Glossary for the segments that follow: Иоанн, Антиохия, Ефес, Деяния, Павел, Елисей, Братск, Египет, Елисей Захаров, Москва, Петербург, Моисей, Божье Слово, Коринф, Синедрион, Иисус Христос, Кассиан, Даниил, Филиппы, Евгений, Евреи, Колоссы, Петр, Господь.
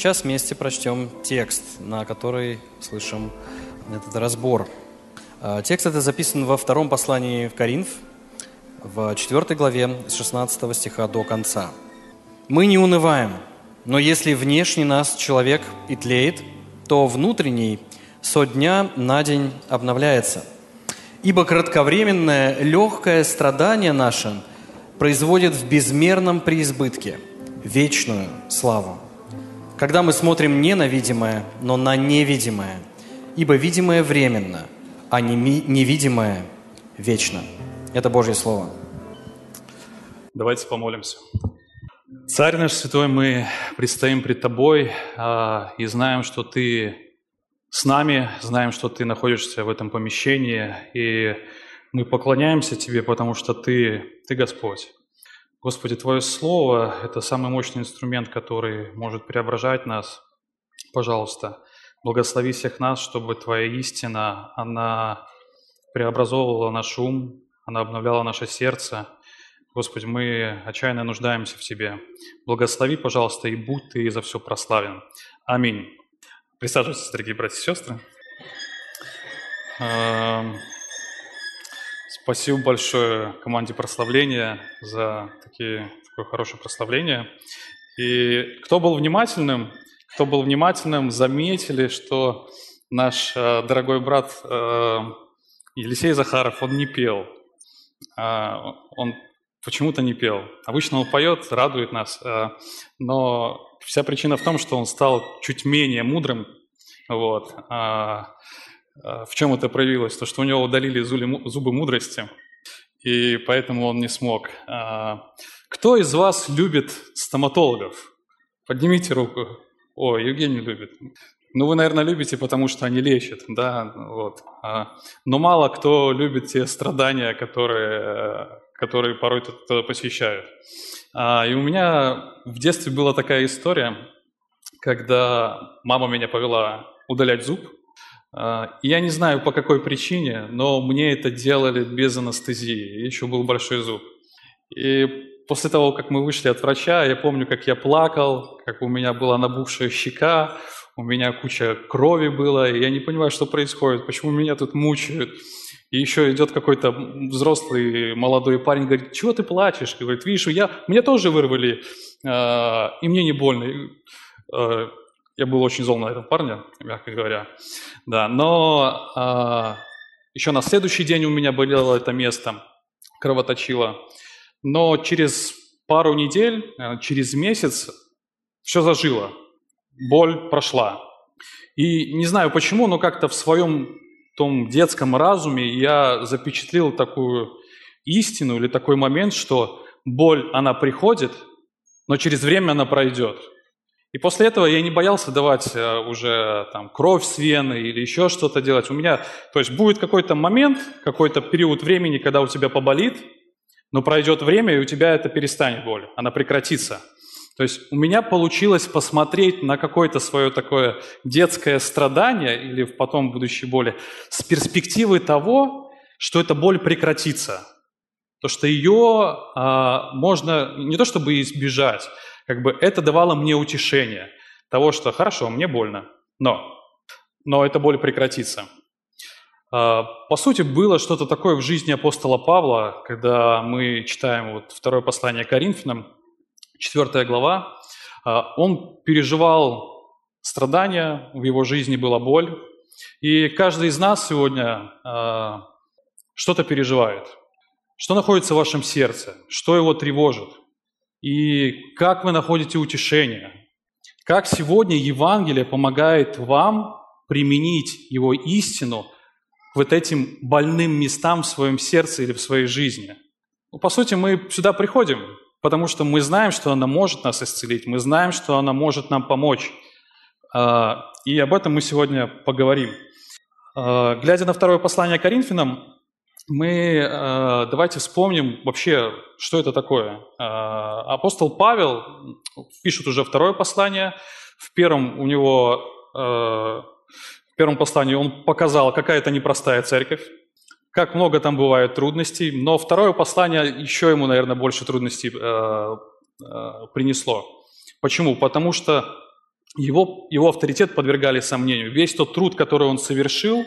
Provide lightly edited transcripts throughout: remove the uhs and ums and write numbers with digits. Сейчас вместе прочтем текст, на который слышим этот разбор. Текст это записан во втором послании в Коринф, в 4 главе, с 16 стиха до конца. «Мы не унываем, но если внешне нас человек и тлеет, то внутренний со дня на день обновляется. Ибо кратковременное легкое страдание наше производит в безмерном преизбытке вечную славу. Когда мы смотрим не на видимое, но на невидимое, ибо видимое временно, а невидимое вечно». Это Божье Слово. Давайте помолимся. Царь наш святой, мы предстоим пред Тобой и знаем, что Ты с нами, знаем, что Ты находишься в этом помещении, и мы поклоняемся Тебе, потому что Ты Господь. Господи, Твое Слово – это самый мощный инструмент, который может преображать нас. Пожалуйста, благослови всех нас, чтобы Твоя истина, она преобразовывала наш ум, она обновляла наше сердце. Господи, мы отчаянно нуждаемся в Тебе. Благослови, пожалуйста, и будь Ты за все прославен. Аминь. Присаживайтесь, дорогие братья и сестры. Спасибо большое команде прославления за такое хорошее прославление. И кто был внимательным, заметили, что наш дорогой брат Елисей Захаров, он не пел. Он почему-то не пел. Обычно он поет, радует нас. Но вся причина в том, что он стал чуть менее мудрым. Вот. В чем это проявилось? То, что у него удалили зубы мудрости, и поэтому он не смог. Кто из вас любит стоматологов? Поднимите руку. О, Евгений любит. Ну, вы, наверное, любите, потому что они лечат, да, вот. Но мало кто любит те страдания, которые порой посещают. И у меня в детстве была такая история, когда мама меня повела удалять зуб. Я не знаю, по какой причине, но мне это делали без анестезии. Еще был большой зуб. И после того, как мы вышли от врача, я помню, как я плакал, как у меня была набухшая щека, у меня куча крови было, и я не понимаю, что происходит, почему меня тут мучают. И еще идет какой-то взрослый молодой парень, говорит, чего ты плачешь? И говорит, видишь, меня тоже вырвали, и мне не больно. Я был очень зол на этого парня, мягко говоря. Да, но еще на следующий день у меня болело это место, кровоточило. Но через пару недель, через месяц все зажило, боль прошла. И не знаю почему, но как-то в своем том детском разуме я запечатлел такую истину или такой момент, что боль, она приходит, но через время она пройдет. И после этого я не боялся давать уже там, кровь с вены или еще что-то делать. У меня, то есть будет какой-то момент, какой-то период времени, когда у тебя поболит, но пройдет время, и у тебя это перестанет боль, она прекратится. То есть у меня получилось посмотреть на какое-то свое такое детское страдание или потом будущей боли с перспективы того, что эта боль прекратится. То, что ее можно не то чтобы избежать, как бы это давало мне утешение того, что хорошо, мне больно, но эта боль прекратится. По сути, было что-то такое в жизни апостола Павла, когда мы читаем вот второе послание Коринфянам, 4 глава. Он переживал страдания, в его жизни была боль. И каждый из нас сегодня что-то переживает. Что находится в вашем сердце? Что его тревожит? И как вы находите утешение? Как сегодня Евангелие помогает вам применить его истину к вот этим больным местам в своем сердце или в своей жизни? Ну, по сути, мы сюда приходим, потому что мы знаем, что она может нас исцелить, мы знаем, что она может нам помочь. И об этом мы сегодня поговорим. Глядя на второе послание Коринфянам, мы давайте вспомним вообще, что это такое. Апостол Павел пишет уже второе послание. В первом послании он показал, какая это непростая церковь, как много там бывает трудностей. Но второе послание еще ему, наверное, больше трудностей принесло. Почему? Потому что Его авторитет подвергали сомнению. Весь тот труд, который он совершил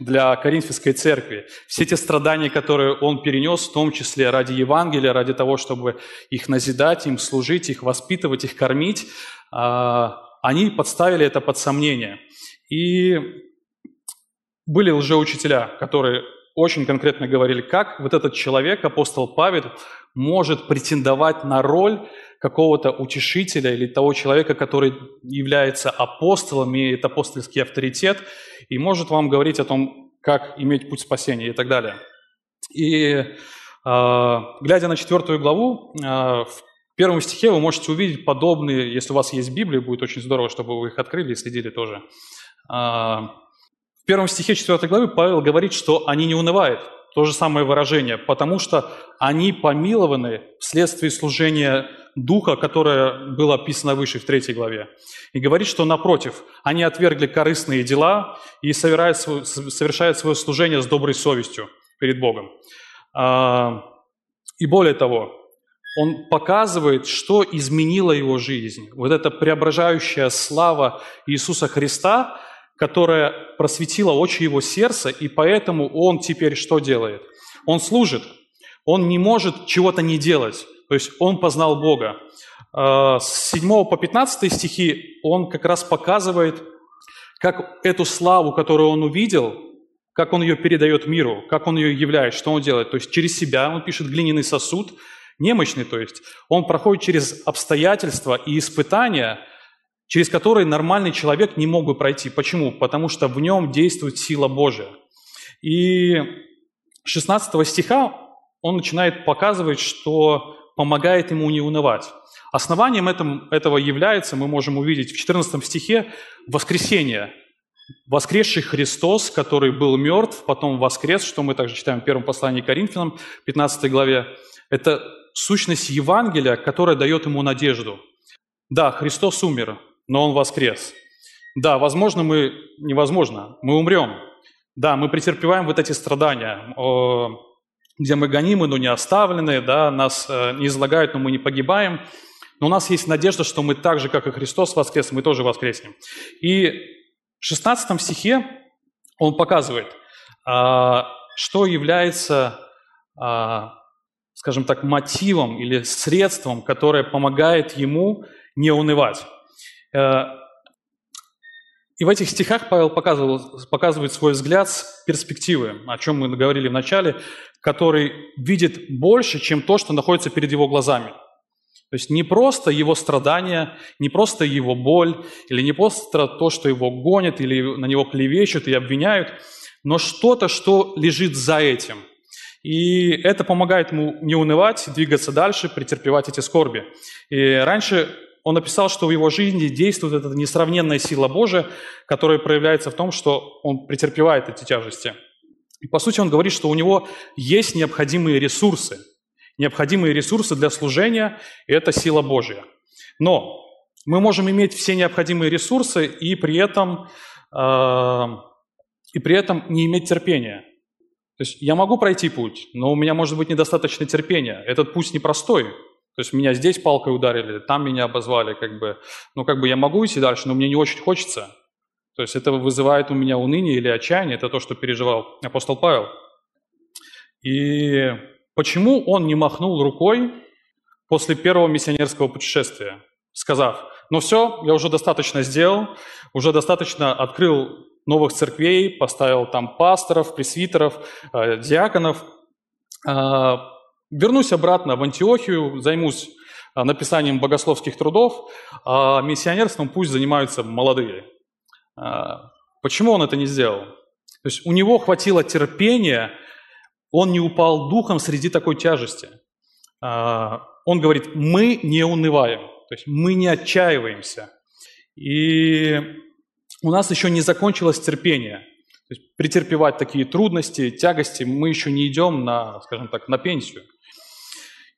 для Коринфской церкви, все те страдания, которые он перенес, в том числе ради Евангелия, ради того, чтобы их назидать, им служить, их воспитывать, их кормить, они подставили это под сомнение. И были лжеучителя, которые очень конкретно говорили, как вот этот человек, апостол Павел, может претендовать на роль какого-то утешителя или того человека, который является апостолом, имеет апостольский авторитет, и может вам говорить о том, как иметь путь спасения и так далее. И глядя на 4 главу, в первом стихе вы можете увидеть подобные, если у вас есть Библия, будет очень здорово, чтобы вы их открыли и следили тоже. В первом стихе 4 главы Павел говорит, что они не унывают. То же самое выражение, потому что они помилованы вследствие служения Духа, которое было описано выше в 3 главе. И говорит, что напротив, они отвергли корыстные дела и совершают свое служение с доброй совестью перед Богом. И более того, он показывает, что изменило его жизнь. Вот эта преображающая слава Иисуса Христа, которая просветила очи его сердца, и поэтому он теперь что делает? Он служит, он не может чего-то не делать, то есть он познал Бога. С 7 по 15 стихи он как раз показывает, как эту славу, которую он увидел, как он ее передает миру, как он ее являет, что он делает. То есть через себя он пишет глиняный сосуд, немощный, то есть он проходит через обстоятельства и испытания, через который нормальный человек не мог бы пройти. Почему? Потому что в нем действует сила Божия. И 16 стиха он начинает показывать, что помогает ему не унывать. Основанием этого является, мы можем увидеть в 14 стихе, воскресение. Воскресший Христос, который был мертв, потом воскрес, что мы также читаем в первом послании к Коринфянам, 15 главе. Это сущность Евангелия, которая дает ему надежду. Да, Христос умер, но Он воскрес. Да, мы умрем. Да, мы претерпеваем вот эти страдания, где мы гонимы, но не оставлены, да, нас не излагают, но мы не погибаем. Но у нас есть надежда, что мы так же, как и Христос воскрес, мы тоже воскреснем. И в 16 стихе он показывает, что является, скажем так, мотивом или средством, которое помогает ему не унывать. И в этих стихах Павел показывает свой взгляд с перспективы, о чем мы говорили в начале, который видит больше, чем то, что находится перед его глазами. То есть не просто его страдания, не просто его боль, или не просто то, что его гонят, или на него клевещут и обвиняют, но что-то, что лежит за этим. И это помогает ему не унывать, двигаться дальше, претерпевать эти скорби. И раньше он написал, что в его жизни действует эта несравненная сила Божия, которая проявляется в том, что он претерпевает эти тяжести. И по сути он говорит, что у него есть необходимые ресурсы для служения, и это сила Божия. Но мы можем иметь все необходимые ресурсы и при этом не иметь терпения. То есть я могу пройти путь, но у меня может быть недостаточно терпения. Этот путь непростой. То есть меня здесь палкой ударили, там меня обозвали, я могу идти дальше, но мне не очень хочется. То есть это вызывает у меня уныние или отчаяние, это то, что переживал апостол Павел. И почему он не махнул рукой после первого миссионерского путешествия, сказав, ну все, я уже достаточно сделал, уже достаточно открыл новых церквей, поставил там пасторов, пресвитеров, диаконов, вернусь обратно в Антиохию, займусь написанием богословских трудов, а миссионерством пусть занимаются молодые. Почему он это не сделал? То есть у него хватило терпения, он не упал духом среди такой тяжести. Он говорит, мы не унываем, то есть мы не отчаиваемся. И у нас еще не закончилось терпение. То есть претерпевать такие трудности, тягости, мы еще не идем на пенсию.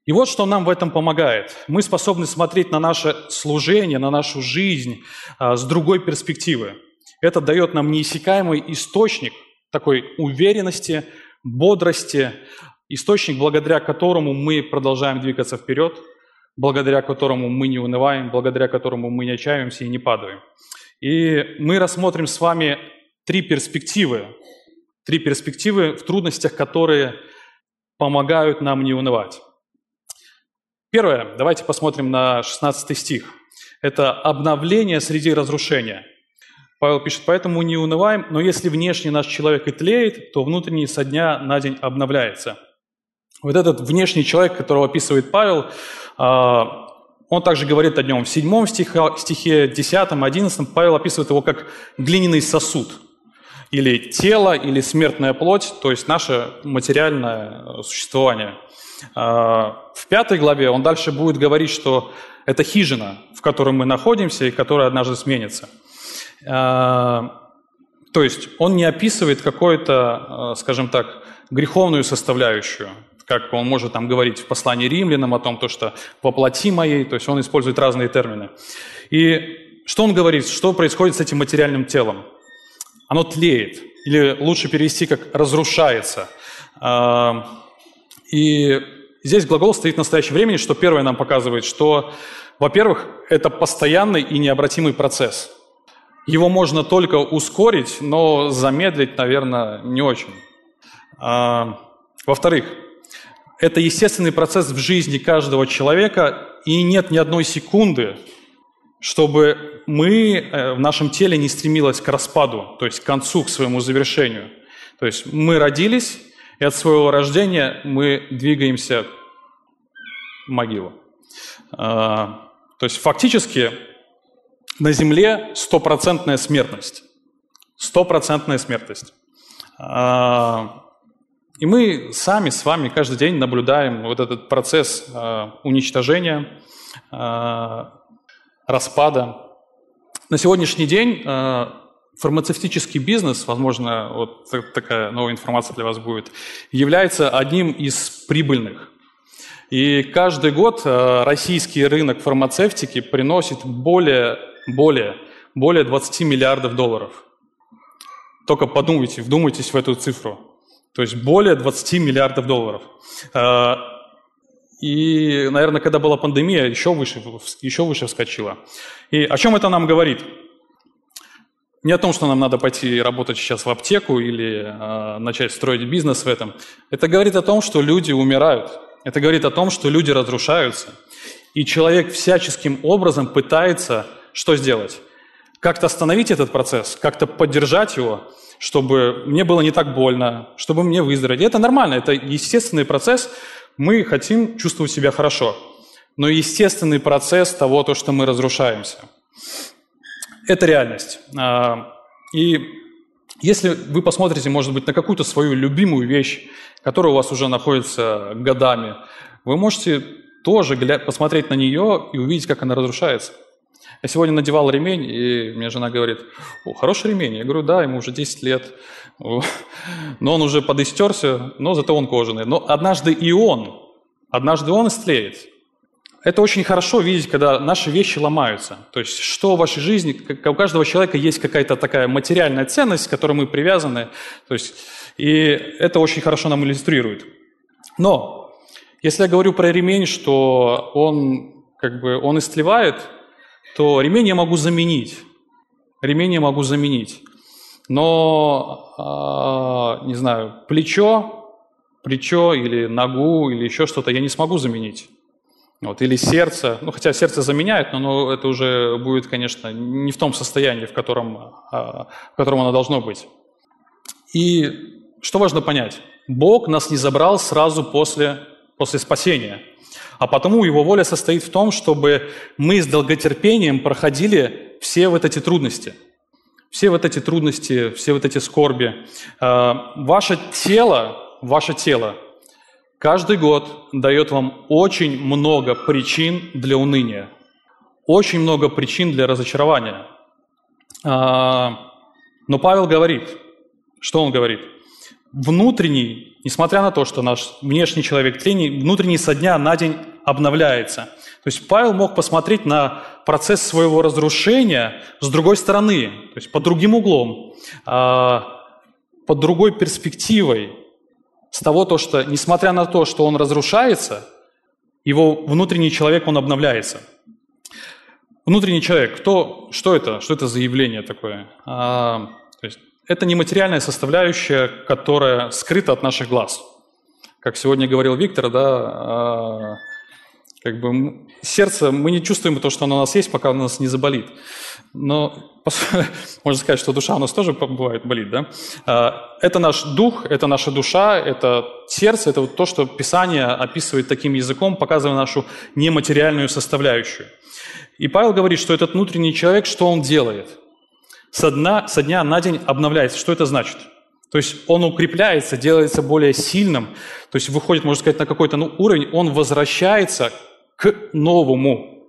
И вот что нам в этом помогает. Мы способны смотреть на наше служение, на нашу жизнь с другой перспективы. Это дает нам неиссякаемый источник такой уверенности, бодрости, источник, благодаря которому мы продолжаем двигаться вперед, благодаря которому мы не унываем, благодаря которому мы не отчаиваемся и не падаем. И мы рассмотрим с вами три перспективы в трудностях, которые помогают нам не унывать. Первое, давайте посмотрим на 16 стих. Это обновление среди разрушения. Павел пишет: «Поэтому не унываем, но если внешне наш человек и тлеет, то внутренний со дня на день обновляется». Вот этот внешний человек, которого описывает Павел, он также говорит о нем в 7 стихе, 10, 11. Павел описывает его как глиняный сосуд, или тело, или смертная плоть, то есть наше материальное существование. В 5 главе он дальше будет говорить, что это хижина, в которой мы находимся и которая однажды сменится. То есть он не описывает какую-то, скажем так, греховную составляющую, как он может там говорить в послании римлянам о том, что «во плоти моей», то есть он использует разные термины. И что он говорит, что происходит с этим материальным телом? Оно тлеет, или лучше перевести как «разрушается». И здесь глагол стоит в настоящем времени, что первое нам показывает, что, во-первых, это постоянный и необратимый процесс. Его можно только ускорить, но замедлить, наверное, не очень. Во-вторых, это естественный процесс в жизни каждого человека, и нет ни одной секунды, чтобы мы в нашем теле не стремилось к распаду, то есть к концу, к своему завершению. То есть мы родились, и от своего рождения мы двигаемся в могилу. То есть фактически на Земле стопроцентная смертность. И мы сами с вами каждый день наблюдаем вот этот процесс уничтожения, распада. На сегодняшний день фармацевтический бизнес, возможно, вот такая новая информация для вас будет, является одним из прибыльных. И каждый год российский рынок фармацевтики приносит более 20 миллиардов долларов. Только подумайте, вдумайтесь в эту цифру. То есть более 20 миллиардов долларов. И, наверное, когда была пандемия, еще выше вскочила. И о чем это нам говорит? Не о том, что нам надо пойти работать сейчас в аптеку или начать строить бизнес в этом. Это говорит о том, что люди умирают. Это говорит о том, что люди разрушаются. И человек всяческим образом пытается что сделать? Как-то остановить этот процесс, как-то поддержать его, чтобы мне было не так больно, чтобы мне выздороветь. И это нормально, это естественный процесс. Мы хотим чувствовать себя хорошо. Но естественный процесс того, что мы разрушаемся. Это реальность. И если вы посмотрите, может быть, на какую-то свою любимую вещь, которая у вас уже находится годами, вы можете тоже посмотреть на нее и увидеть, как она разрушается. Я сегодня надевал ремень, и мне жена говорит: «О, хороший ремень». Я говорю: «Да, ему уже 10 лет, но он уже подистерся, но зато он кожаный». Но однажды и он истлеет. Это очень хорошо видеть, когда наши вещи ломаются. То есть что в вашей жизни, у каждого человека есть какая-то такая материальная ценность, к которой мы привязаны, то есть, и это очень хорошо нам иллюстрирует. Но если я говорю про ремень, что он истлевает, то ремень я могу заменить. Но, не знаю, плечо или ногу, или еще что-то я не смогу заменить. Или сердце. Хотя сердце заменяет, но это уже будет, конечно, не в том состоянии, в котором оно должно быть. И что важно понять? Бог нас не забрал сразу после спасения. А потому Его воля состоит в том, чтобы мы с долготерпением проходили все вот эти трудности, все вот эти скорби. Ваше тело каждый год дает вам очень много причин для уныния, очень много причин для разочарования. Но Павел говорит, что он говорит? Внутренний, несмотря на то, что наш внешний человек тлеет, внутренний со дня на день обновляется. То есть Павел мог посмотреть на процесс своего разрушения с другой стороны, то есть под другим углом, под другой перспективой, с того, что несмотря на то, что он разрушается, Его внутренний человек, он обновляется. Внутренний человек, что это? Что это за явление такое? То есть это нематериальная составляющая, которая скрыта от наших глаз. Как сегодня говорил Виктор, да, как бы сердце, мы не чувствуем то, что оно у нас есть, пока оно у нас не заболит. Но можно сказать, что душа у нас тоже бывает болит, да? Это наш дух, это наша душа, это сердце, это вот то, что Писание описывает таким языком, показывая нашу нематериальную составляющую. И Павел говорит, что этот внутренний человек, что он делает? Со дня на день обновляется. Что это значит? То есть он укрепляется, делается более сильным, то есть выходит, можно сказать, на какой-то уровень, он возвращается к новому.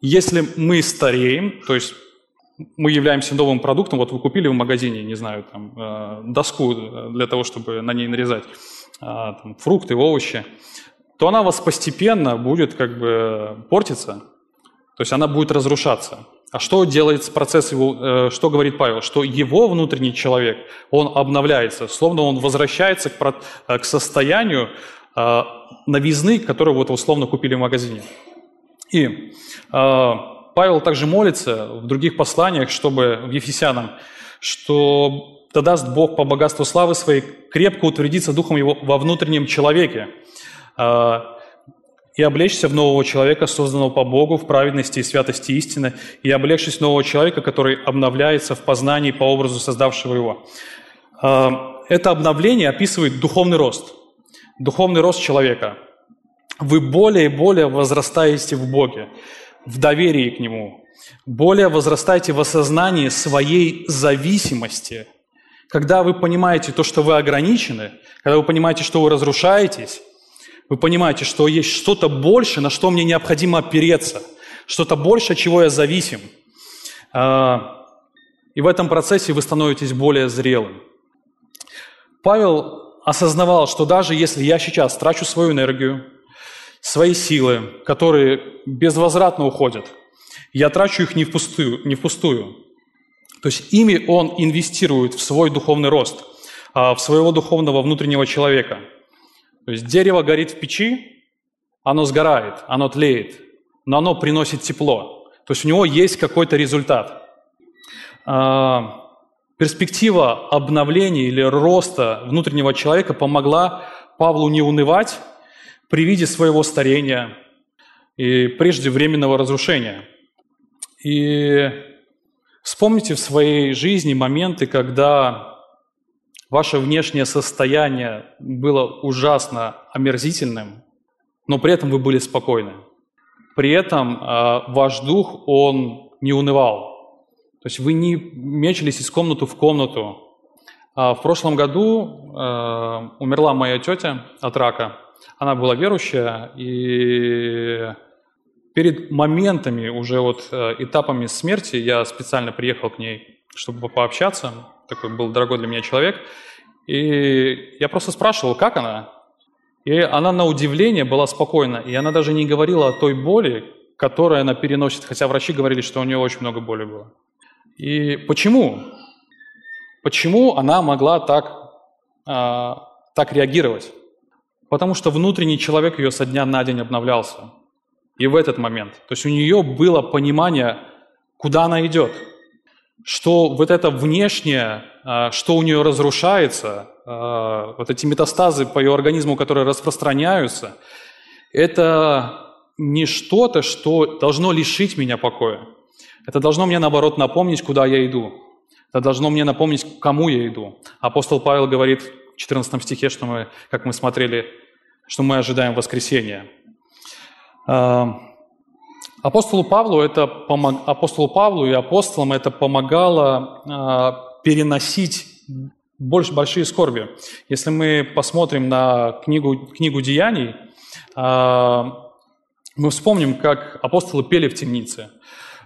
Если мы стареем, то есть мы являемся новым продуктом, вот вы купили в магазине, не знаю, там, доску для того, чтобы на ней нарезать там, фрукты, овощи, то она у вас постепенно будет как бы портиться. То есть она будет разрушаться. А что делает процесс его, что говорит Павел? Что его внутренний человек, он обновляется, словно он возвращается к состоянию новизны, которую вот условно купили в магазине. И Павел также молится в других посланиях, чтобы в Ефесянам, что да даст Бог по богатству славы своей крепко утвердиться духом его во внутреннем человеке. «И облечься в нового человека, созданного по Богу, в праведности и святости истины, и облегшись в нового человека, который обновляется в познании по образу создавшего его». Это обновление описывает духовный рост человека. Вы более и более возрастаете в Боге, в доверии к Нему, более возрастаете в осознании своей зависимости. Когда вы понимаете то, что вы ограничены, когда вы понимаете, что вы разрушаетесь, вы понимаете, что есть что-то больше, на что мне необходимо опереться, что-то больше, от чего я зависим. И в этом процессе вы становитесь более зрелым. Павел осознавал, что даже если я сейчас трачу свою энергию, свои силы, которые безвозвратно уходят, я трачу их не впустую. То есть ими он инвестирует в свой духовный рост, в своего духовного внутреннего человека. То есть дерево горит в печи, оно сгорает, оно тлеет, но оно приносит тепло. То есть у него есть какой-то результат. Перспектива обновления или роста внутреннего человека помогла Павлу не унывать при виде своего старения и преждевременного разрушения. И вспомните в своей жизни моменты, когда ваше внешнее состояние было ужасно омерзительным, но при этом вы были спокойны. При этом ваш дух, он не унывал. То есть вы не мечились из комнаты в комнату. В прошлом году умерла моя тетя от рака. Она была верующая, и перед моментами, уже вот этапами смерти, я специально приехал к ней, чтобы пообщаться. Такой был дорогой для меня человек. И я просто спрашивал, как она. И она на удивление была спокойна. И она даже не говорила о той боли, которую она переносит. Хотя врачи говорили, что у нее очень много боли было. И почему? Почему она могла так реагировать? Потому что внутренний человек ее со дня на день обновлялся. И в этот момент. То есть у нее было понимание, куда она идет. Что вот это внешнее, что у нее разрушается, вот эти метастазы по ее организму, которые распространяются, это не что-то, что должно лишить меня покоя. Это должно мне, наоборот, напомнить, куда я иду. Это должно мне напомнить, к кому я иду. Апостол Павел говорит в 14 стихе, что мы, как мы смотрели, что мы ожидаем воскресения. Апостолу Павлу и апостолам это помогало переносить большие скорби. Если мы посмотрим на книгу Деяний, мы вспомним, как апостолы пели в темнице.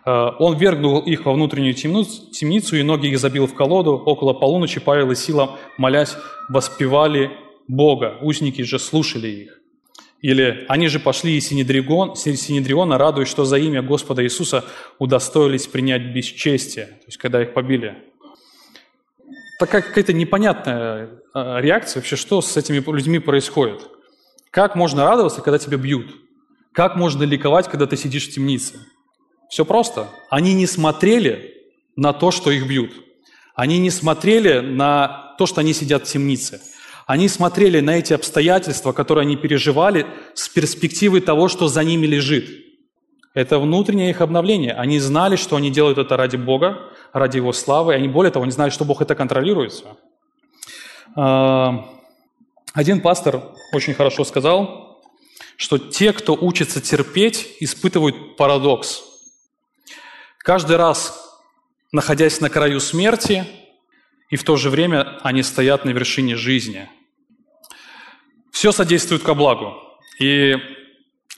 Он ввергнул их во внутреннюю темницу, и ноги их забил в колоду. Около полуночи Павел и Сила, молясь, воспевали Бога. Узники же слушали их. Или «Они же пошли из Синедриона, радуясь, что за имя Господа Иисуса удостоились принять бесчестие». То есть, когда их побили. Такая какая-то непонятная реакция вообще, что с этими людьми происходит. Как можно радоваться, когда тебя бьют? Как можно ликовать, когда ты сидишь в темнице? Все просто. Они не смотрели на то, что их бьют. Они не смотрели на то, что они сидят в темнице. Они смотрели на эти обстоятельства, которые они переживали, с перспективы того, что за ними лежит. Это внутреннее их обновление. Они знали, что они делают это ради Бога, ради Его славы. И они, более того, они знали, что Бог это контролирует. Один пастор очень хорошо сказал, что те, кто учится терпеть, испытывают парадокс. Каждый раз, находясь на краю смерти, и в то же время они стоят на вершине жизни. Все содействует ко благу. И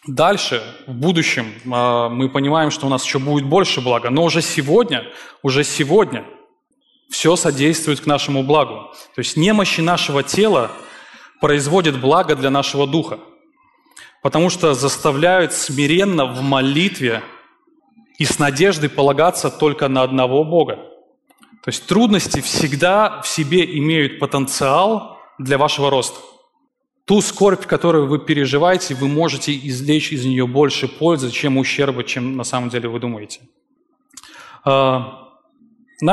дальше, в будущем, мы понимаем, что у нас еще будет больше блага. Но уже сегодня все содействует к нашему благу. То есть немощи нашего тела производят благо для нашего духа, потому что заставляют смиренно в молитве и с надеждой полагаться только на одного Бога. То есть трудности всегда в себе имеют потенциал для вашего роста. Ту скорбь, которую вы переживаете, вы можете извлечь из нее больше пользы, чем ущерба, чем на самом деле вы думаете. Нам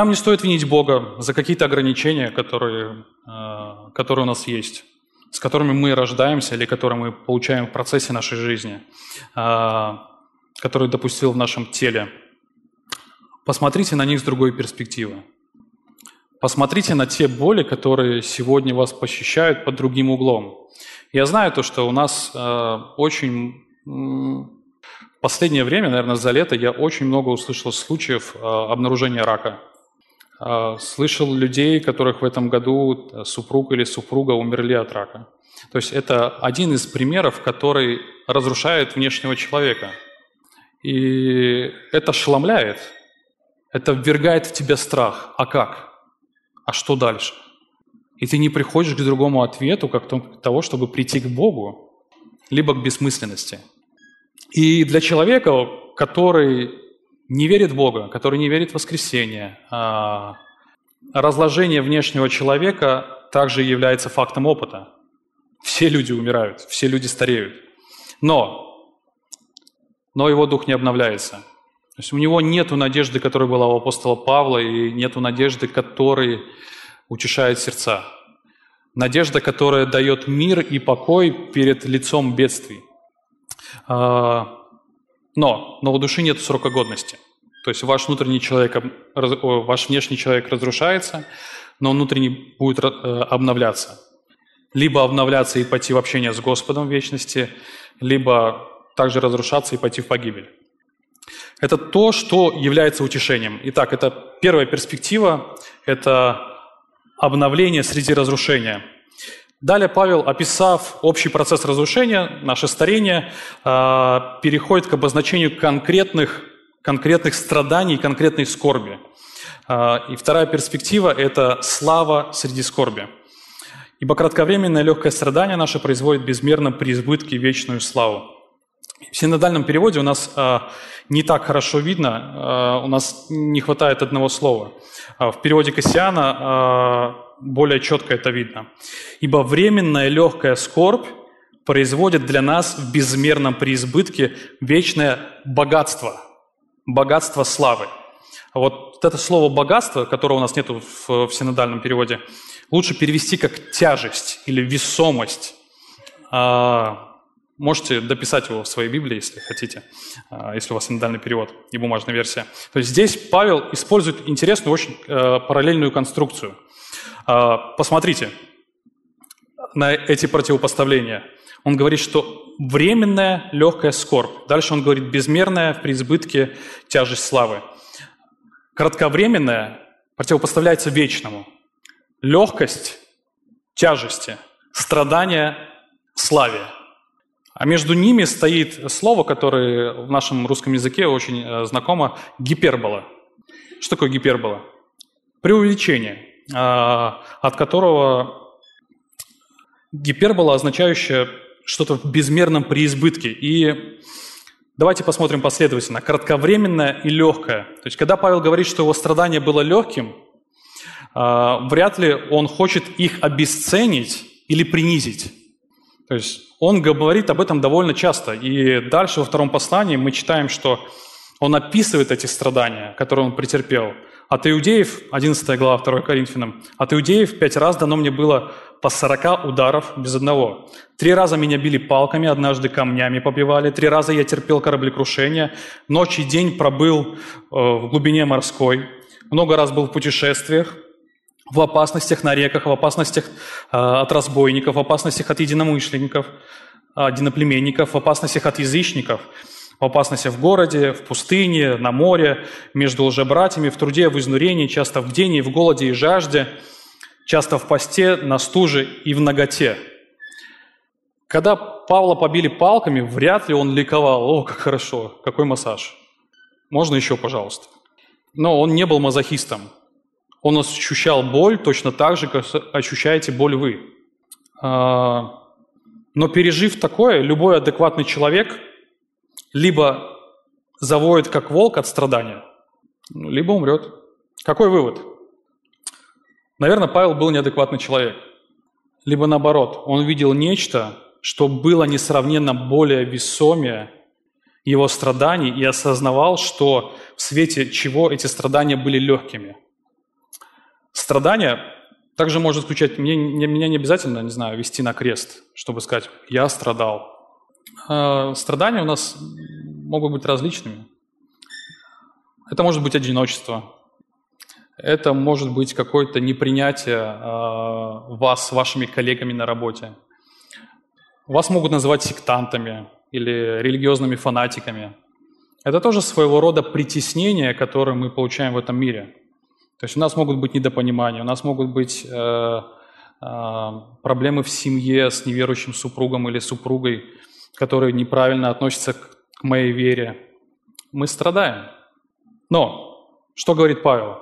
не стоит винить Бога за какие-то ограничения, которые у нас есть, с которыми мы рождаемся или которые мы получаем в процессе нашей жизни, которые допустил в нашем теле. Посмотрите на них с другой перспективы. Посмотрите на те боли, которые сегодня вас посещают, под другим углом. Я знаю то, что у нас в последнее время, наверное, за лето, я очень много услышал случаев обнаружения рака. Слышал людей, которых в этом году супруг или супруга умерли от рака. То есть это один из примеров, который разрушает внешнего человека. И это ошеломляет. Это ввергает в тебя страх. А как? А что дальше? И ты не приходишь к другому ответу, как к тому, чтобы прийти к Богу, либо к бессмысленности. И для человека, который не верит в Бога, который не верит в воскресение, разложение внешнего человека также является фактом опыта. Все люди умирают, все люди стареют. Но его дух не обновляется. То есть у него нету надежды, которая была у апостола Павла, и нету надежды, которая утешает сердца. Надежда, которая дает мир и покой перед лицом бедствий. Но у души нет срока годности. То есть ваш внешний человек разрушается, но внутренний будет обновляться. Либо обновляться и пойти в общение с Господом в вечности, либо также разрушаться и пойти в погибель. Это то, что является утешением. Итак, это первая перспектива, это обновление среди разрушения. Далее Павел, описав общий процесс разрушения, наше старение, переходит к обозначению конкретных страданий, конкретной скорби. И вторая перспектива – это слава среди скорби. Ибо кратковременное легкое страдание наше производит безмерно при избытке вечную славу. В синодальном переводе у нас не так хорошо видно, у нас не хватает одного слова. В переводе Кассиана более четко это видно. «Ибо временная легкая скорбь производит для нас в безмерном преизбытке вечное богатство, богатство славы». Вот это слово «богатство», которого у нас нет в синодальном переводе, лучше перевести как «тяжесть» или «весомость». Можете дописать его в своей Библии, если хотите, если у вас синодальный перевод и бумажная версия. То есть здесь Павел использует интересную, очень параллельную конструкцию. Посмотрите на эти противопоставления. Он говорит, что временная легкая скорбь. Дальше он говорит безмерная в преизбытке тяжесть славы. Кратковременная противопоставляется вечному. Легкость тяжести, страдание славе. А между ними стоит слово, которое в нашем русском языке очень знакомо – гипербола. Что такое гипербола? Преувеличение, от которого гипербола, означающая что-то в безмерном преизбытке. И давайте посмотрим последовательно – кратковременное и легкое. То есть, когда Павел говорит, что его страдание было легким, вряд ли он хочет их обесценить или принизить. То есть он говорит об этом довольно часто. И дальше во втором послании мы читаем, что он описывает эти страдания, которые он претерпел. От иудеев, 11 глава 2 Коринфянам, от иудеев 5 раз дано мне было по 40 ударов без одного. 3 раза меня били палками, однажды камнями побивали, 3 раза я терпел кораблекрушение, ночь и день пробыл в глубине морской, много раз был в путешествиях, в опасностях на реках, в опасностях от разбойников, в опасностях от единомышленников, единоплеменников, в опасностях от язычников, в опасности в городе, в пустыне, на море, между лжебратьями, в труде, в изнурении, часто в бдении, в голоде и жажде, часто в посте, на стуже и в наготе». Когда Павла побили палками, вряд ли он ликовал. «О, как хорошо, какой массаж! Можно еще, пожалуйста?» Но он не был мазохистом. Он ощущал боль точно так же, как ощущаете боль вы. Но пережив такое, любой адекватный человек либо завоет, как волк, от страдания, либо умрет. Какой вывод? Наверное, Павел был неадекватный человек. Либо наоборот, он видел нечто, что было несравненно более весомее его страданий, и осознавал, что в свете чего эти страдания были легкими. Страдания также может включать... Меня не обязательно, не знаю, вести на крест, чтобы сказать «я страдал». Страдания у нас могут быть различными. Это может быть одиночество, это может быть какое-то непринятие вас с вашими коллегами на работе. Вас могут называть сектантами или религиозными фанатиками. Это тоже своего рода притеснение, которое мы получаем в этом мире. То есть у нас могут быть недопонимания, у нас могут быть проблемы в семье с неверующим супругом или супругой, которые неправильно относятся к моей вере. Мы страдаем. Но что говорит Павел?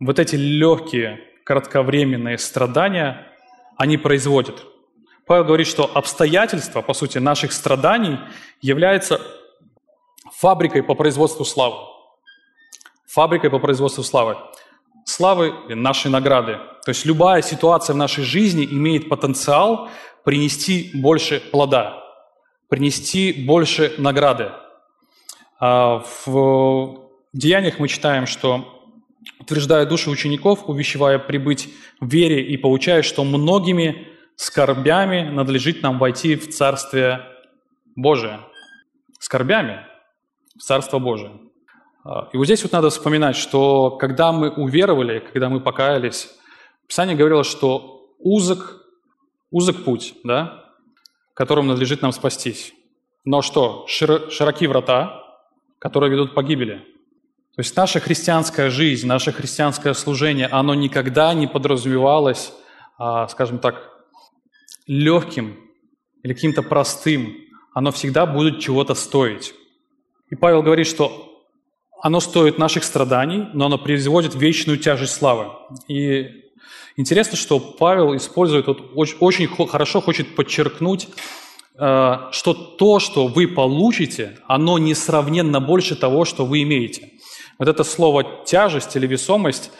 Вот эти легкие, кратковременные страдания, они производят. Павел говорит, что обстоятельства, по сути, наших страданий являются фабрикой по производству славы. Фабрикой по производству славы. Славы – нашей награды. То есть любая ситуация в нашей жизни имеет потенциал принести больше плода, принести больше награды. В Деяниях мы читаем, что «утверждая души учеников, увещевая прибыть в вере и поучая, что многими скорбями надлежит нам войти в Царствие Божие». Скорбями в Царство Божие. И вот здесь вот надо вспоминать, что когда мы уверовали, когда мы покаялись, Писание говорило, что узок путь, да, которым надлежит нам спастись. Но что? Широки врата, которые ведут к погибели. То есть наша христианская жизнь, наше христианское служение, оно никогда не подразумевалось, скажем так, легким или каким-то простым. Оно всегда будет чего-то стоить. И Павел говорит, что оно стоит наших страданий, но оно производит вечную тяжесть славы. И интересно, что Павел использует, очень хорошо хочет подчеркнуть, что то, что вы получите, оно несравненно больше того, что вы имеете. Вот это слово «тяжесть» или «весомость»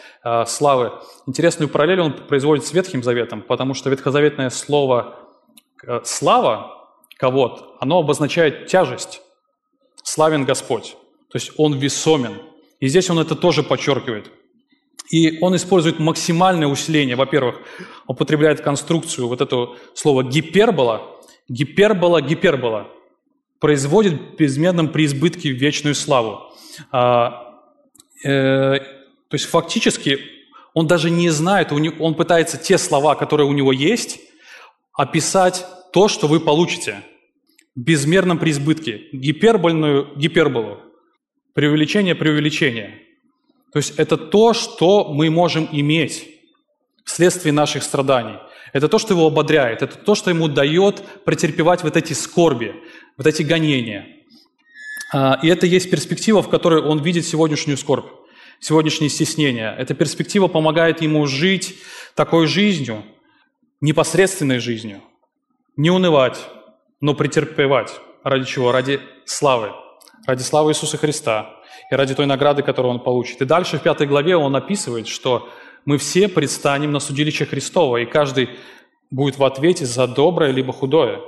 славы, интересную параллель он производит с Ветхим Заветом, потому что ветхозаветное слово «слава» кого-то, оно обозначает тяжесть. «Славен Господь», то есть он весомен. И здесь он это тоже подчеркивает. И он использует максимальное усиление. Во-первых, он употребляет конструкцию, вот это слово «гипербола». Гипербола, гипербола производит в безмерном преизбытке вечную славу. То есть фактически он даже не знает, он пытается те слова, которые у него есть, описать то, что вы получите в безмерном преизбытке. Гипербольную гиперболу. Преувеличение, преувеличение. То есть это то, что мы можем иметь вследствие наших страданий. Это то, что его ободряет, это то, что ему дает претерпевать вот эти скорби, вот эти гонения. И это есть перспектива, в которой он видит сегодняшнюю скорбь, сегодняшнее стеснение. Эта перспектива помогает ему жить такой жизнью, непосредственной жизнью, не унывать, но претерпевать. Ради чего? Ради славы. Ради славы Иисуса Христа и ради той награды, которую он получит. И дальше в 5 главе он описывает, что мы все предстанем на судилище Христово, и каждый будет в ответе за доброе либо худое.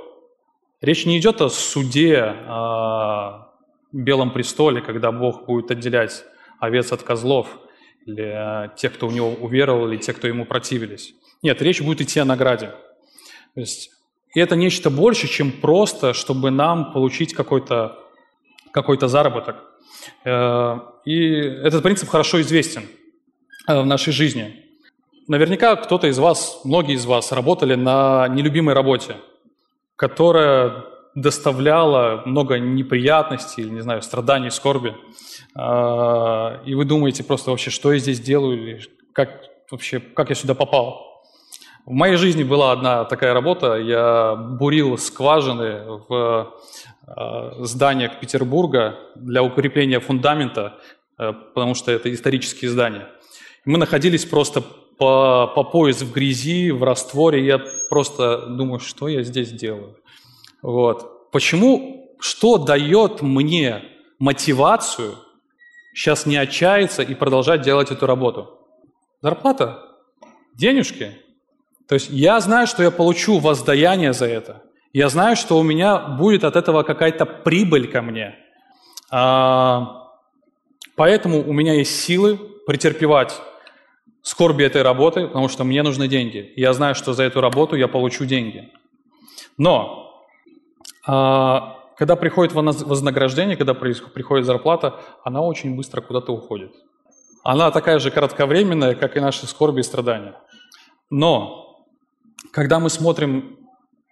Речь не идет о суде, о белом престоле, когда Бог будет отделять овец от козлов, или тех, кто в Него уверовал, или тех, кто Ему противились. Нет, речь будет идти о награде. То есть это нечто больше, чем просто, чтобы нам получить какой-то заработок. И этот принцип хорошо известен в нашей жизни. Наверняка кто-то из вас, многие из вас работали на нелюбимой работе, которая доставляла много неприятностей, не знаю, страданий, скорби. И вы думаете просто вообще, что я здесь делаю, как я сюда попал. В моей жизни была одна такая работа. Я бурил скважины в зданиях Петербурга для укрепления фундамента, потому что это исторические здания. Мы находились просто по пояс в грязи, в растворе. Я просто думаю, что я здесь делаю. Вот. Почему? Что дает мне мотивацию сейчас не отчаяться и продолжать делать эту работу? Зарплата? Денежки? То есть я знаю, что я получу воздаяние за это. Я знаю, что у меня будет от этого какая-то прибыль ко мне. Поэтому у меня есть силы претерпевать скорби этой работы, потому что мне нужны деньги. Я знаю, что за эту работу я получу деньги. Но когда приходит вознаграждение, когда приходит зарплата, она очень быстро куда-то уходит. Она такая же кратковременная, как и наши скорби и страдания. Но когда мы смотрим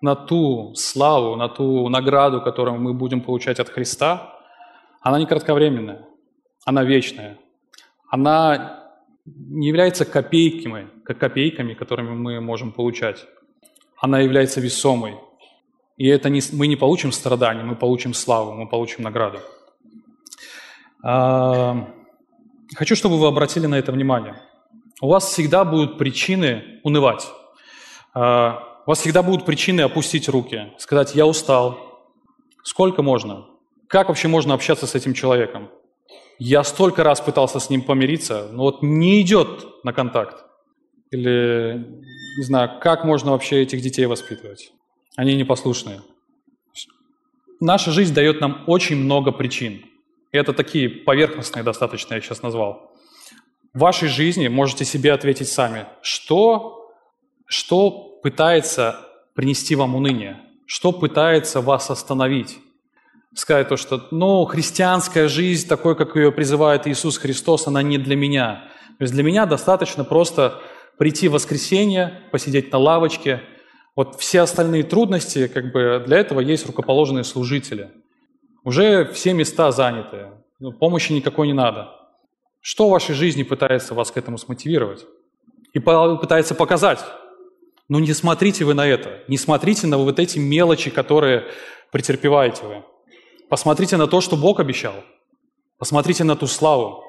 на ту славу, на ту награду, которую мы будем получать от Христа, она не кратковременная, она вечная. Она не является копейками, которыми мы можем получать. Она является весомой. И это мы не получим страдания, мы получим славу, мы получим награду. Хочу, чтобы вы обратили на это внимание. У вас всегда будут причины унывать. У вас всегда будут причины опустить руки, сказать «я устал». Сколько можно? Как вообще можно общаться с этим человеком? Я столько раз пытался с ним помириться, но вот не идет на контакт. Или, не знаю, как можно вообще этих детей воспитывать? Они непослушные. Наша жизнь дает нам очень много причин. Это такие поверхностные достаточно, я сейчас назвал. В вашей жизни можете себе ответить сами, что пытается принести вам уныние, что пытается вас остановить. Сказать то, что христианская жизнь, такой, как ее призывает Иисус Христос, она не для меня. То есть для меня достаточно просто прийти в воскресенье, посидеть на лавочке. Вот все остальные трудности, для этого есть рукоположенные служители. Уже все места заняты, помощи никакой не надо. Что в вашей жизни пытается вас к этому смотивировать? И Павел пытается показать. Не смотрите вы на это. Не смотрите на вот эти мелочи, которые претерпеваете вы. Посмотрите на то, что Бог обещал. Посмотрите на ту славу,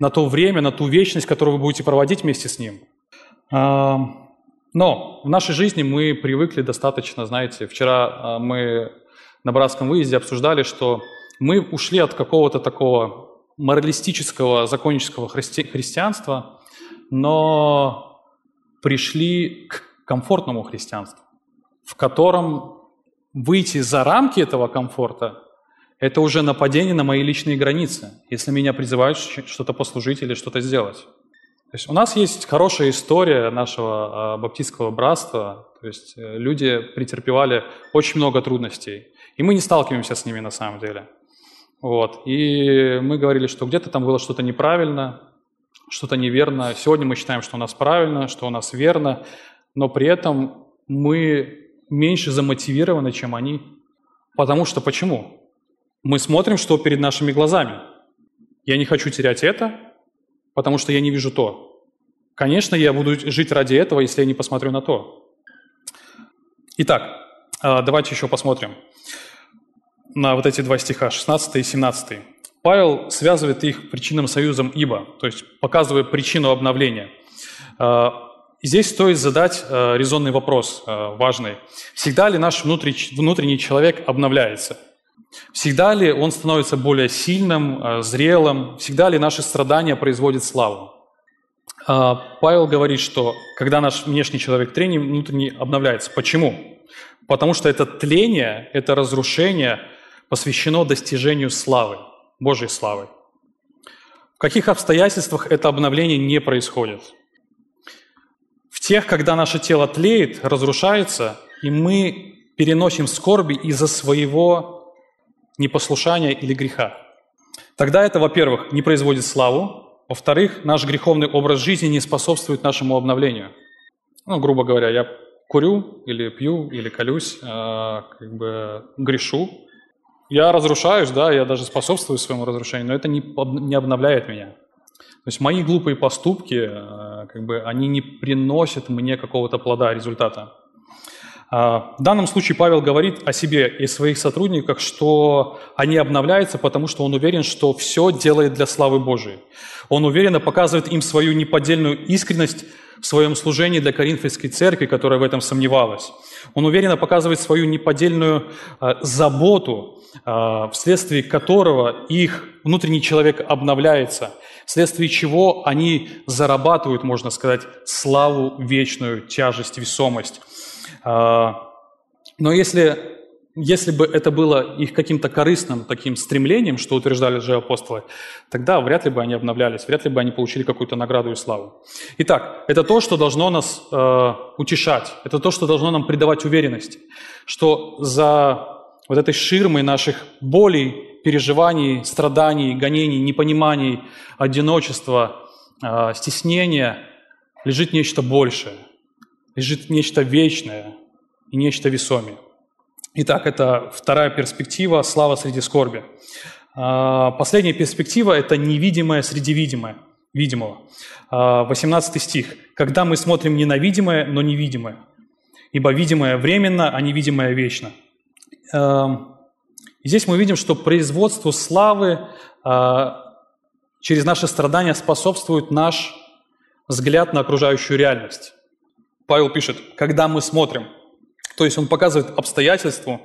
на то время, на ту вечность, которую вы будете проводить вместе с Ним. Но в нашей жизни мы привыкли достаточно, знаете, вчера мы на Братском выезде обсуждали, что мы ушли от какого-то такого моралистического, законнического христианства, но пришли к комфортному христианству, в котором выйти за рамки этого комфорта – это уже нападение на мои личные границы, если меня призывают что-то послужить или что-то сделать. То есть у нас есть хорошая история нашего баптистского братства, то есть люди претерпевали очень много трудностей, и мы не сталкиваемся с ними на самом деле. Вот. И мы говорили, что где-то там было что-то неправильно, что-то неверно. Сегодня мы считаем, что у нас правильно, что у нас верно, но при этом мы меньше замотивированы, чем они. Потому что почему? Мы смотрим, что перед нашими глазами. Я не хочу терять это, потому что я не вижу то. Конечно, я буду жить ради этого, если я не посмотрю на то. Итак, давайте еще посмотрим на вот эти два стиха, 16 и 17. Павел связывает их причинным союзом «ибо», то есть показывая причину обновления. Здесь стоит задать резонный вопрос, важный. Всегда ли наш внутренний человек обновляется? Всегда ли он становится более сильным, зрелым? Всегда ли наши страдания производят славу? Павел говорит, что когда наш внешний человек треним, внутренний обновляется. Почему? Потому что это тление, это разрушение посвящено достижению славы, Божьей славы. В каких обстоятельствах это обновление не происходит? В тех, когда наше тело тлеет, разрушается, и мы переносим скорби из-за своего непослушания или греха. Тогда это, во-первых, не производит славу, во-вторых, наш греховный образ жизни не способствует нашему обновлению. Ну, грубо говоря, я курю или пью, или колюсь, грешу. Я разрушаюсь, да, я даже способствую своему разрушению, но это не обновляет меня. То есть мои глупые поступки, они не приносят мне какого-то плода, результата. В данном случае Павел говорит о себе и своих сотрудниках, что они обновляются, потому что он уверен, что все делает для славы Божией. Он уверенно показывает им свою неподдельную искренность в своем служении для Коринфской церкви, которая в этом сомневалась. Он уверенно показывает свою неподдельную заботу, вследствие которого их внутренний человек обновляется, вследствие чего они зарабатывают, можно сказать, славу вечную, тяжесть, весомость. Но если бы это было их каким-то корыстным таким стремлением, что утверждали же апостолы, тогда вряд ли бы они обновлялись, вряд ли бы они получили какую-то награду и славу. Итак, это то, что должно нас утешать, это то, что должно нам придавать уверенность, что за вот этой ширмой наших болей, переживаний, страданий, гонений, непониманий, одиночества, стеснения лежит нечто большее. Лежит нечто вечное и нечто весомее. Итак, это вторая перспектива – слава среди скорби. Последняя перспектива – это невидимое среди видимого. 18 стих. «Когда мы смотрим не на видимое, но невидимое, ибо видимое временно, а невидимое вечно». Здесь мы видим, что производству славы через наши страдания способствует наш взгляд на окружающую реальность. Павел пишет, когда мы смотрим, то есть он показывает обстоятельства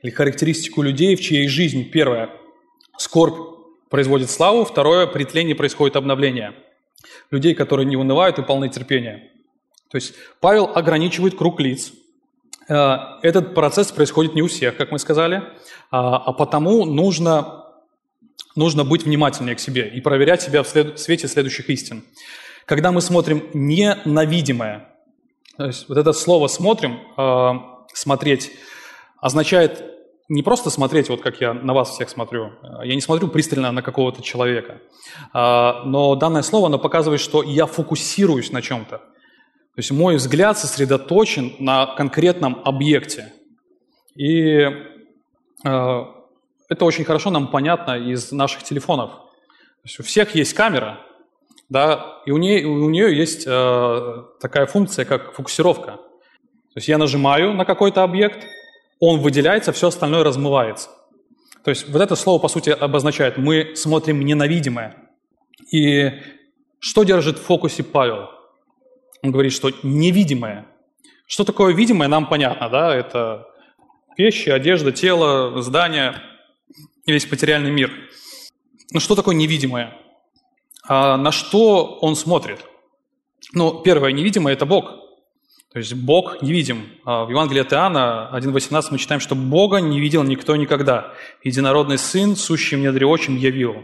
или характеристику людей, в чьей жизни первое, скорбь производит славу, второе, при тлении происходит обновление. Людей, которые не унывают и полны терпения. То есть Павел ограничивает круг лиц. Этот процесс происходит не у всех, как мы сказали, а потому нужно быть внимательнее к себе и проверять себя в свете следующих истин. Когда мы смотрим не на видимое, то есть вот это слово «смотрим», «смотреть» означает не просто смотреть, вот как я на вас всех смотрю, я не смотрю пристально на какого-то человека, но данное слово, оно показывает, что я фокусируюсь на чем-то. То есть мой взгляд сосредоточен на конкретном объекте. И это очень хорошо нам понятно из наших телефонов. То есть у всех есть камера, да, и у нее есть такая функция, как фокусировка. То есть я нажимаю на какой-то объект, он выделяется, все остальное размывается. То есть вот это слово, по сути, обозначает «мы смотрим ненавидимое». И что держит в фокусе Павел? Он говорит, что невидимое. Что такое видимое, нам понятно, да? Это вещи, одежда, тело, здание, весь материальный мир. Но что такое невидимое? На что он смотрит? Ну, первое невидимое – это Бог. То есть Бог невидим. В Евангелии от Иоанна 1,18 мы читаем, что Бога не видел никто никогда. Единородный Сын, сущий в недре отчим, явил.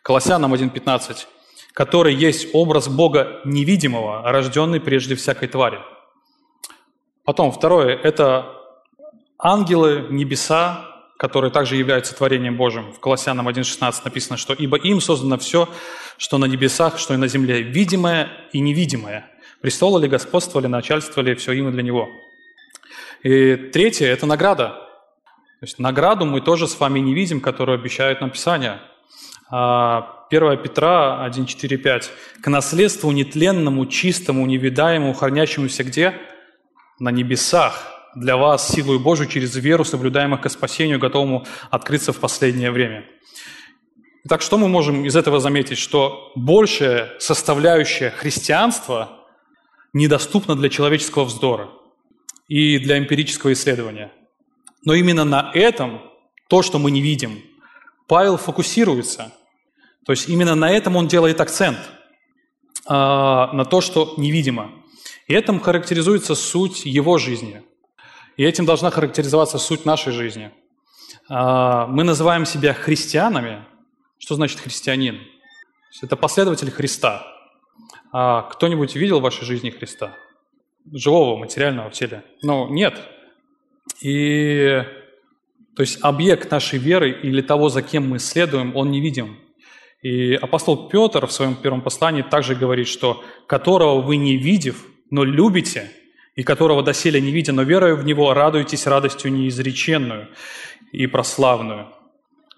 Колоссянам 1,15. Который есть образ Бога невидимого, рожденный прежде всякой твари. Потом второе – это ангелы, небеса, которые также являются творением Божьим. В Колоссянам 1,16 написано, что «Ибо им создано все, что на небесах, что и на земле, видимое и невидимое. Престолы ли, господство ли, начальство ли, все им и для него». И третье – это награда. То есть награду мы тоже с вами не видим, которую обещает нам Писание. 1 Петра 1,4,5. «К наследству нетленному, чистому, невидаемому, хранящемуся где? На небесах. Для вас силою Божию через веру, соблюдаемых ко спасению, готовому открыться в последнее время». Итак, что мы можем из этого заметить? Что большая составляющая христианства недоступна для человеческого вздора и для эмпирического исследования. Но именно на этом, то, что мы не видим, Павел фокусируется. То есть именно на этом он делает акцент. на то, что невидимо. И этим характеризуется суть его жизни. И этим должна характеризоваться суть нашей жизни. Мы называем себя христианами. Что значит христианин? Это последователь Христа. Кто-нибудь видел в вашей жизни Христа? Живого, материального в теле? Ну, нет. И, то есть, объект нашей веры или того, за кем мы следуем, он невидим. И апостол Петр в своем первом послании также говорит, что «которого вы не видев, но любите, и которого доселе не видя, но верою в Него, радуйтесь радостью неизреченную и прославную».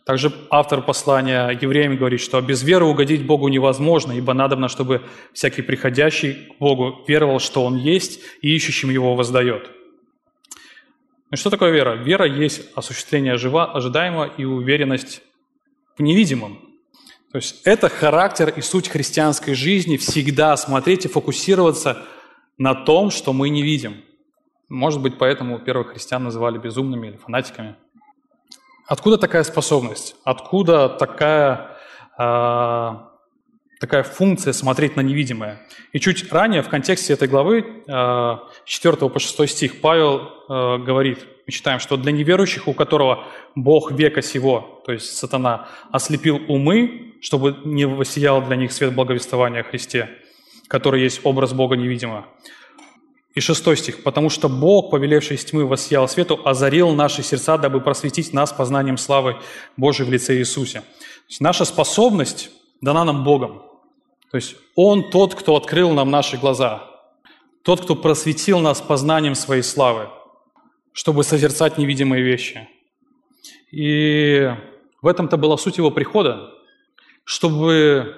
Также автор послания Евреям говорит, что без веры угодить Богу невозможно, ибо надобно, чтобы всякий приходящий к Богу веровал, что Он есть, и ищущим Его воздает. Ну что такое вера? Вера есть осуществление ожидаемого и уверенность в невидимом. То есть это характер и суть христианской жизни – всегда смотреть и фокусироваться на том, что мы не видим. Может быть, поэтому первых христиан называли безумными или фанатиками. Откуда такая способность? Откуда такая функция смотреть на невидимое? И чуть ранее, в контексте этой главы, 4 по 6 стих, Павел говорит, мы читаем, что «для неверующих, у которого Бог века сего, то есть сатана, ослепил умы, чтобы не воссиял для них свет благовествования о Христе, который есть образ Бога невидимого». И 6 стих. «Потому что Бог, повелевший из тьмы воссиял свету, озарил наши сердца, дабы просветить нас познанием славы Божией в лице Иисусе». То есть наша способность дана нам Богом. То есть Он тот, кто открыл нам наши глаза, тот, кто просветил нас познанием своей славы, чтобы созерцать невидимые вещи. И в этом-то была суть Его прихода, чтобы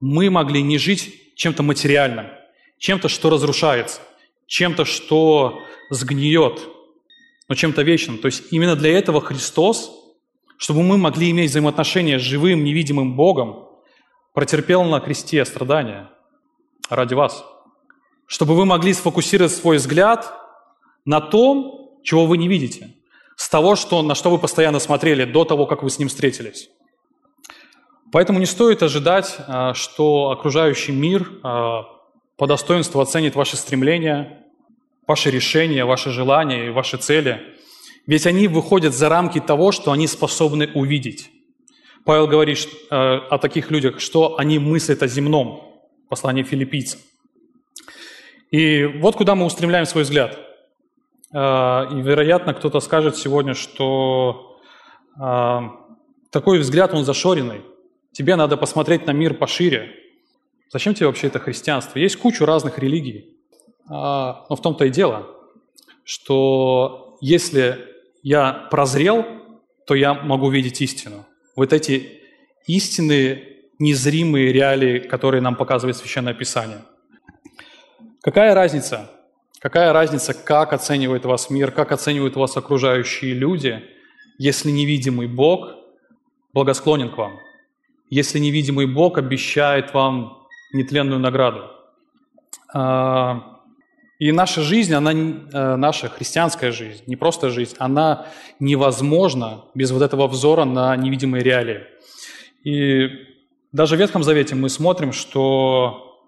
мы могли не жить чем-то материальным, чем-то, что разрушается, чем-то, что сгниет, но чем-то вечным. То есть именно для этого Христос, чтобы мы могли иметь взаимоотношения с живым, невидимым Богом, протерпел на кресте страдания ради вас. Чтобы вы могли сфокусировать свой взгляд на том, чего вы не видите, с того, на что вы постоянно смотрели до того, как вы с Ним встретились. Поэтому не стоит ожидать, что окружающий мир по достоинству оценит ваши стремления, ваши решения, ваши желания и ваши цели. Ведь они выходят за рамки того, что они способны увидеть. Павел говорит о таких людях, что они мыслят о земном, послание филиппийцам. И вот куда мы устремляем свой взгляд. И, вероятно, кто-то скажет сегодня, что такой взгляд, он зашоренный. Тебе надо посмотреть на мир пошире. Зачем тебе вообще это христианство? Есть куча разных религий. Но в том-то и дело, что если я прозрел, то я могу видеть истину. Вот эти истинные, незримые реалии, которые нам показывает Священное Писание. Какая разница? Какая разница, как оценивает вас мир, как оценивают вас окружающие люди, если невидимый Бог благосклонен к вам? Если невидимый Бог обещает вам нетленную награду. И наша жизнь, наша христианская жизнь, не просто жизнь, она невозможна без вот этого взора на невидимые реалии. И даже в Ветхом Завете мы смотрим, что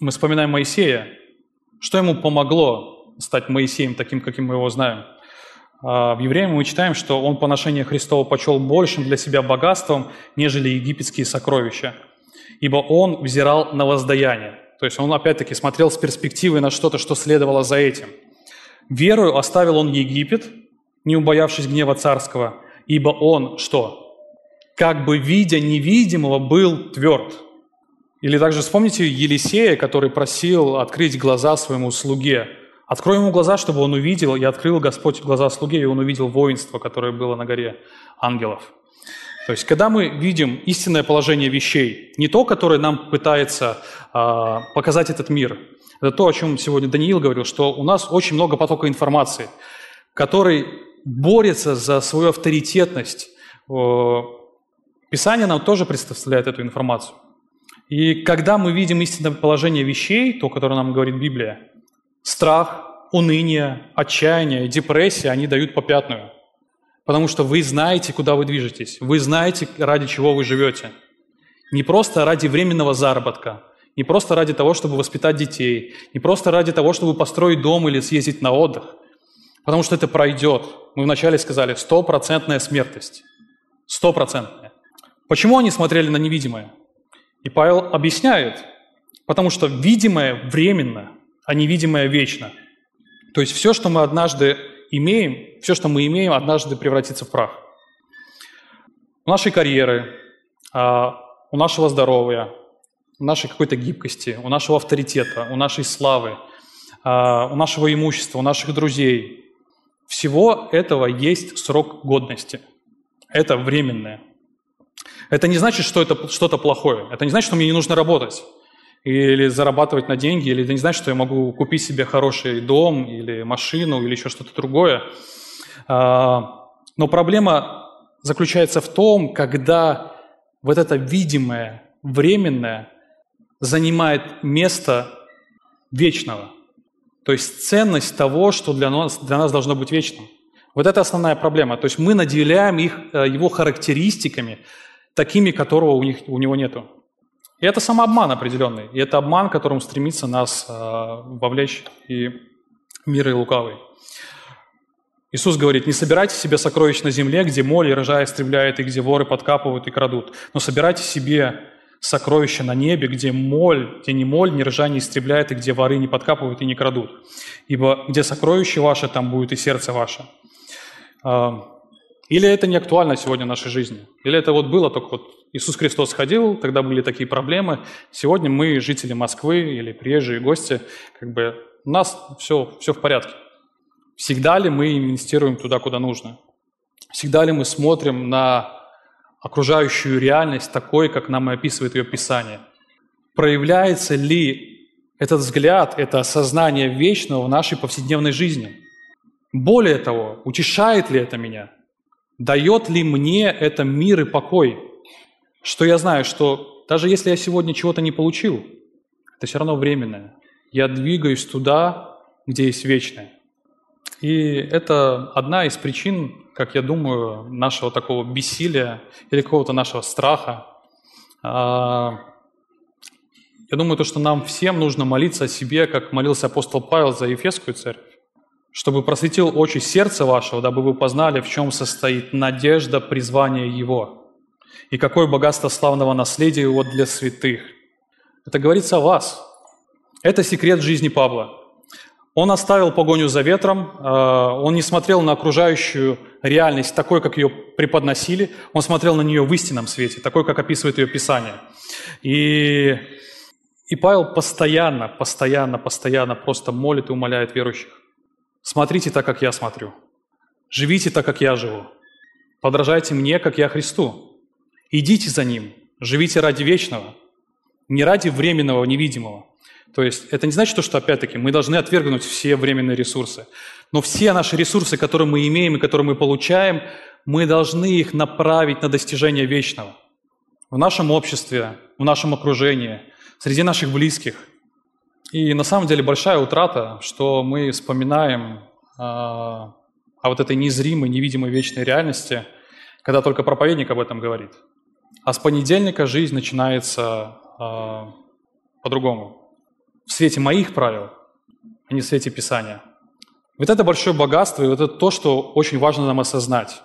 мы вспоминаем Моисея, что ему помогло стать Моисеем таким, каким мы его знаем. В Евреям мы читаем, что он поношение Христово почел большим для себя богатством, нежели египетские сокровища. Ибо он взирал на воздаяние. То есть он опять-таки смотрел с перспективы на что-то, что следовало за этим. «Верою оставил он Египет, не убоявшись гнева царского, ибо он что? Как бы видя невидимого, был тверд». Или также вспомните Елисея, который просил открыть глаза своему слуге. «Открой ему глаза, чтобы он увидел, и открыл Господь глаза слуге, и он увидел воинство, которое было на горе ангелов». То есть, когда мы видим истинное положение вещей, не то, которое нам пытается показать этот мир, это то, о чем сегодня Даниил говорил, что у нас очень много потока информации, который борется за свою авторитетность. Писание нам тоже представляет эту информацию. И когда мы видим истинное положение вещей, то, которое нам говорит Библия, страх, уныние, отчаяние, депрессия, они дают попятную. Потому что вы знаете, куда вы движетесь. Вы знаете, ради чего вы живете. Не просто ради временного заработка, не просто ради того, чтобы воспитать детей, не просто ради того, чтобы построить дом или съездить на отдых, потому что это пройдет. Мы вначале сказали, 100% смертность. 100%. Почему они смотрели на невидимое? И Павел объясняет, потому что видимое временно, а невидимое вечно. То есть все, что мы однажды имеем, однажды превратится в прах. У нашей карьеры, у нашего здоровья, у нашей какой-то гибкости, у нашего авторитета, у нашей славы, у нашего имущества, у наших друзей. Всего этого есть срок годности. Это временное. Это не значит, что это что-то плохое. Это не значит, что мне не нужно работать или зарабатывать на деньги, или это не значит, что я могу купить себе хороший дом или машину или еще что-то другое. Но проблема заключается в том, когда вот это видимое, временное занимает место вечного. То есть ценность того, что для нас должно быть вечным. Вот это основная проблема. То есть мы наделяем его характеристиками, такими, которого у него нету. И это самообман определенный. И это обман, которым стремится нас вовлечь и мир и лукавый. Иисус говорит, не собирайте себе сокровищ на земле, где моль и рожа истребляет, и где воры подкапывают и крадут, но собирайте себе сокровища на небе, где ни моль, ни ржа не истребляет, и где воры не подкапывают и не крадут. Ибо где сокровище ваше, там будет и сердце ваше. Или это не актуально сегодня в нашей жизни? Или это вот было только вот Иисус Христос ходил, тогда были такие проблемы. Сегодня мы, жители Москвы или приезжие гости, у нас все в порядке. Всегда ли мы инвестируем туда, куда нужно? Всегда ли мы смотрим на окружающую реальность такой, как нам и описывает ее Писание? Проявляется ли этот взгляд, это осознание вечного в нашей повседневной жизни? Более того, утешает ли это меня? Дает ли мне это мир и покой? Что я знаю, что даже если я сегодня чего-то не получил, это все равно временное. Я двигаюсь туда, где есть вечное. И это одна из причин, как я думаю, нашего такого бессилия или какого-то нашего страха. Я думаю, то, что нам всем нужно молиться о себе, как молился апостол Павел за Ефесскую церковь, чтобы просветил очи сердца вашего, дабы вы познали, в чем состоит надежда призвания Его, и какое богатство славного наследия Его для святых. Это говорится о вас. Это секрет жизни Павла. Он оставил погоню за ветром, он не смотрел на окружающую реальность такой, как ее преподносили, он смотрел на нее в истинном свете, такой, как описывает ее Писание. И Павел постоянно просто молит и умоляет верующих. Смотрите так, как я смотрю. Живите так, как я живу. Подражайте мне, как я Христу. Идите за Ним. Живите ради вечного, не ради временного, невидимого. То есть это не значит, что, опять-таки, мы должны отвергнуть все временные ресурсы. Но все наши ресурсы, которые мы имеем и которые мы получаем, мы должны их направить на достижение вечного. В нашем обществе, в нашем окружении, среди наших близких. И на самом деле большая утрата, что мы вспоминаем о вот этой незримой, невидимой вечной реальности, когда только проповедник об этом говорит. А с понедельника жизнь начинается по-другому. В свете моих правил, а не в свете Писания. Вот это большое богатство, и вот это то, что очень важно нам осознать.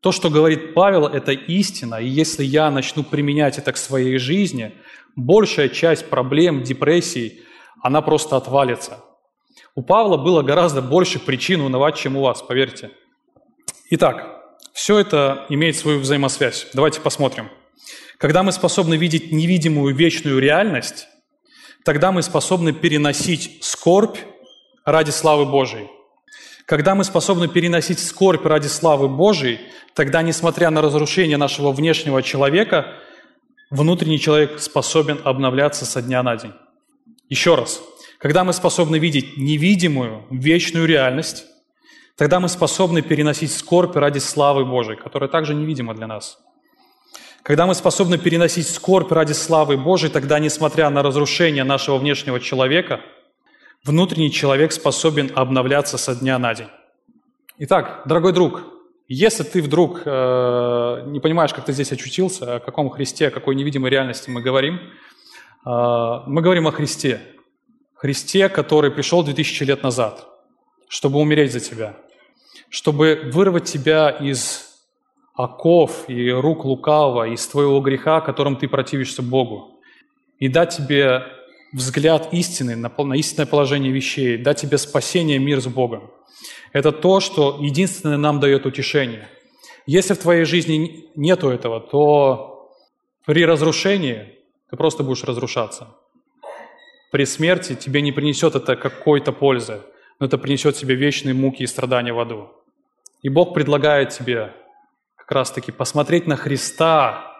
То, что говорит Павел, это истина, и если я начну применять это к своей жизни, большая часть проблем, депрессий, она просто отвалится. У Павла было гораздо больше причин унывать, чем у вас, поверьте. Итак, все это имеет свою взаимосвязь. Давайте посмотрим. Когда мы способны видеть невидимую вечную реальность, тогда мы способны переносить скорбь ради славы Божией. Когда мы способны переносить скорбь ради славы Божией, тогда, несмотря на разрушение нашего внешнего человека, внутренний человек способен обновляться со дня на день. Еще раз, когда мы способны видеть невидимую, вечную реальность, тогда мы способны переносить скорбь ради славы Божией, которая также невидима для нас. Когда мы способны переносить скорбь ради славы Божией, тогда, несмотря на разрушение нашего внешнего человека, внутренний человек способен обновляться со дня на день. Итак, дорогой друг, если ты вдруг не понимаешь, как ты здесь очутился, о каком Христе, о какой невидимой реальности мы говорим, Мы говорим о Христе. Христе, который пришел 2000 лет назад, чтобы умереть за тебя, чтобы вырвать тебя из оков и рук лукавого, из твоего греха, которым ты противишься Богу, и дать тебе взгляд истины на истинное положение вещей, дать тебе спасение, мир с Богом. Это то, что единственное нам дает утешение. Если в твоей жизни нету этого, то при разрушении ты просто будешь разрушаться. При смерти тебе не принесет это какой-то пользы, но это принесет тебе вечные муки и страдания в аду. И Бог предлагает тебе как раз-таки посмотреть на Христа,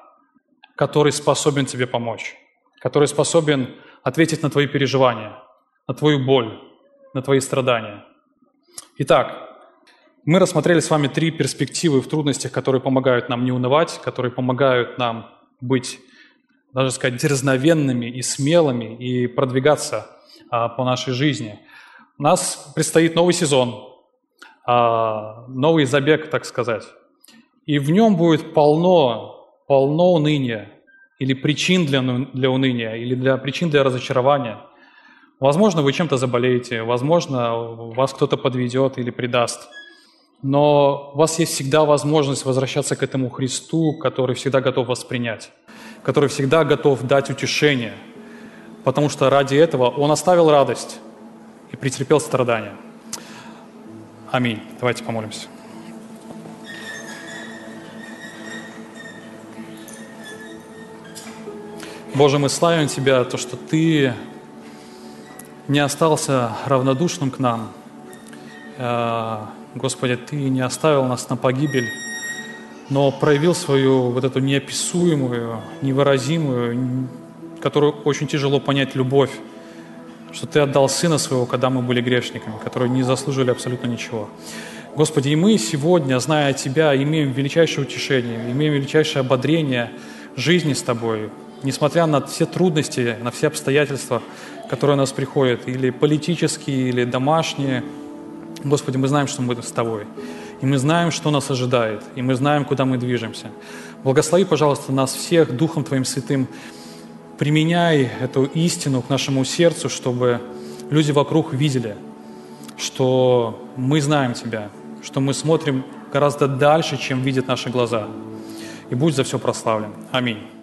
который способен тебе помочь, который способен ответить на твои переживания, на твою боль, на твои страдания. Итак, мы рассмотрели с вами три перспективы в трудностях, которые помогают нам не унывать, которые помогают нам быть, даже сказать, дерзновенными и смелыми и продвигаться по нашей жизни. У нас предстоит новый сезон, новый забег, так сказать. И в нем будет полно уныния или причин для уныния, или причин для разочарования. Возможно, вы чем-то заболеете, возможно, вас кто-то подведет или предаст. Но у вас есть всегда возможность возвращаться к этому Христу, который всегда готов вас принять, который всегда готов дать утешение, потому что ради этого Он оставил радость и претерпел страдания. Аминь. Давайте помолимся. Боже, мы славим Тебя, то, что Ты не остался равнодушным к нам. Господи, Ты не оставил нас на погибель, но проявил свою вот эту неописуемую, невыразимую, которую очень тяжело понять, любовь, что Ты отдал Сына Своего, когда мы были грешниками, которые не заслужили абсолютно ничего. Господи, и мы сегодня, зная Тебя, имеем величайшее утешение, имеем величайшее ободрение жизни с Тобой, несмотря на все трудности, на все обстоятельства, которые у нас приходят, или политические, или домашние. Господи, мы знаем, что мы с Тобой, и мы знаем, что нас ожидает, и мы знаем, куда мы движемся. Благослови, пожалуйста, нас всех Духом Твоим Святым. Применяй эту истину к нашему сердцу, чтобы люди вокруг видели, что мы знаем Тебя, что мы смотрим гораздо дальше, чем видят наши глаза. И будь за все прославлен. Аминь.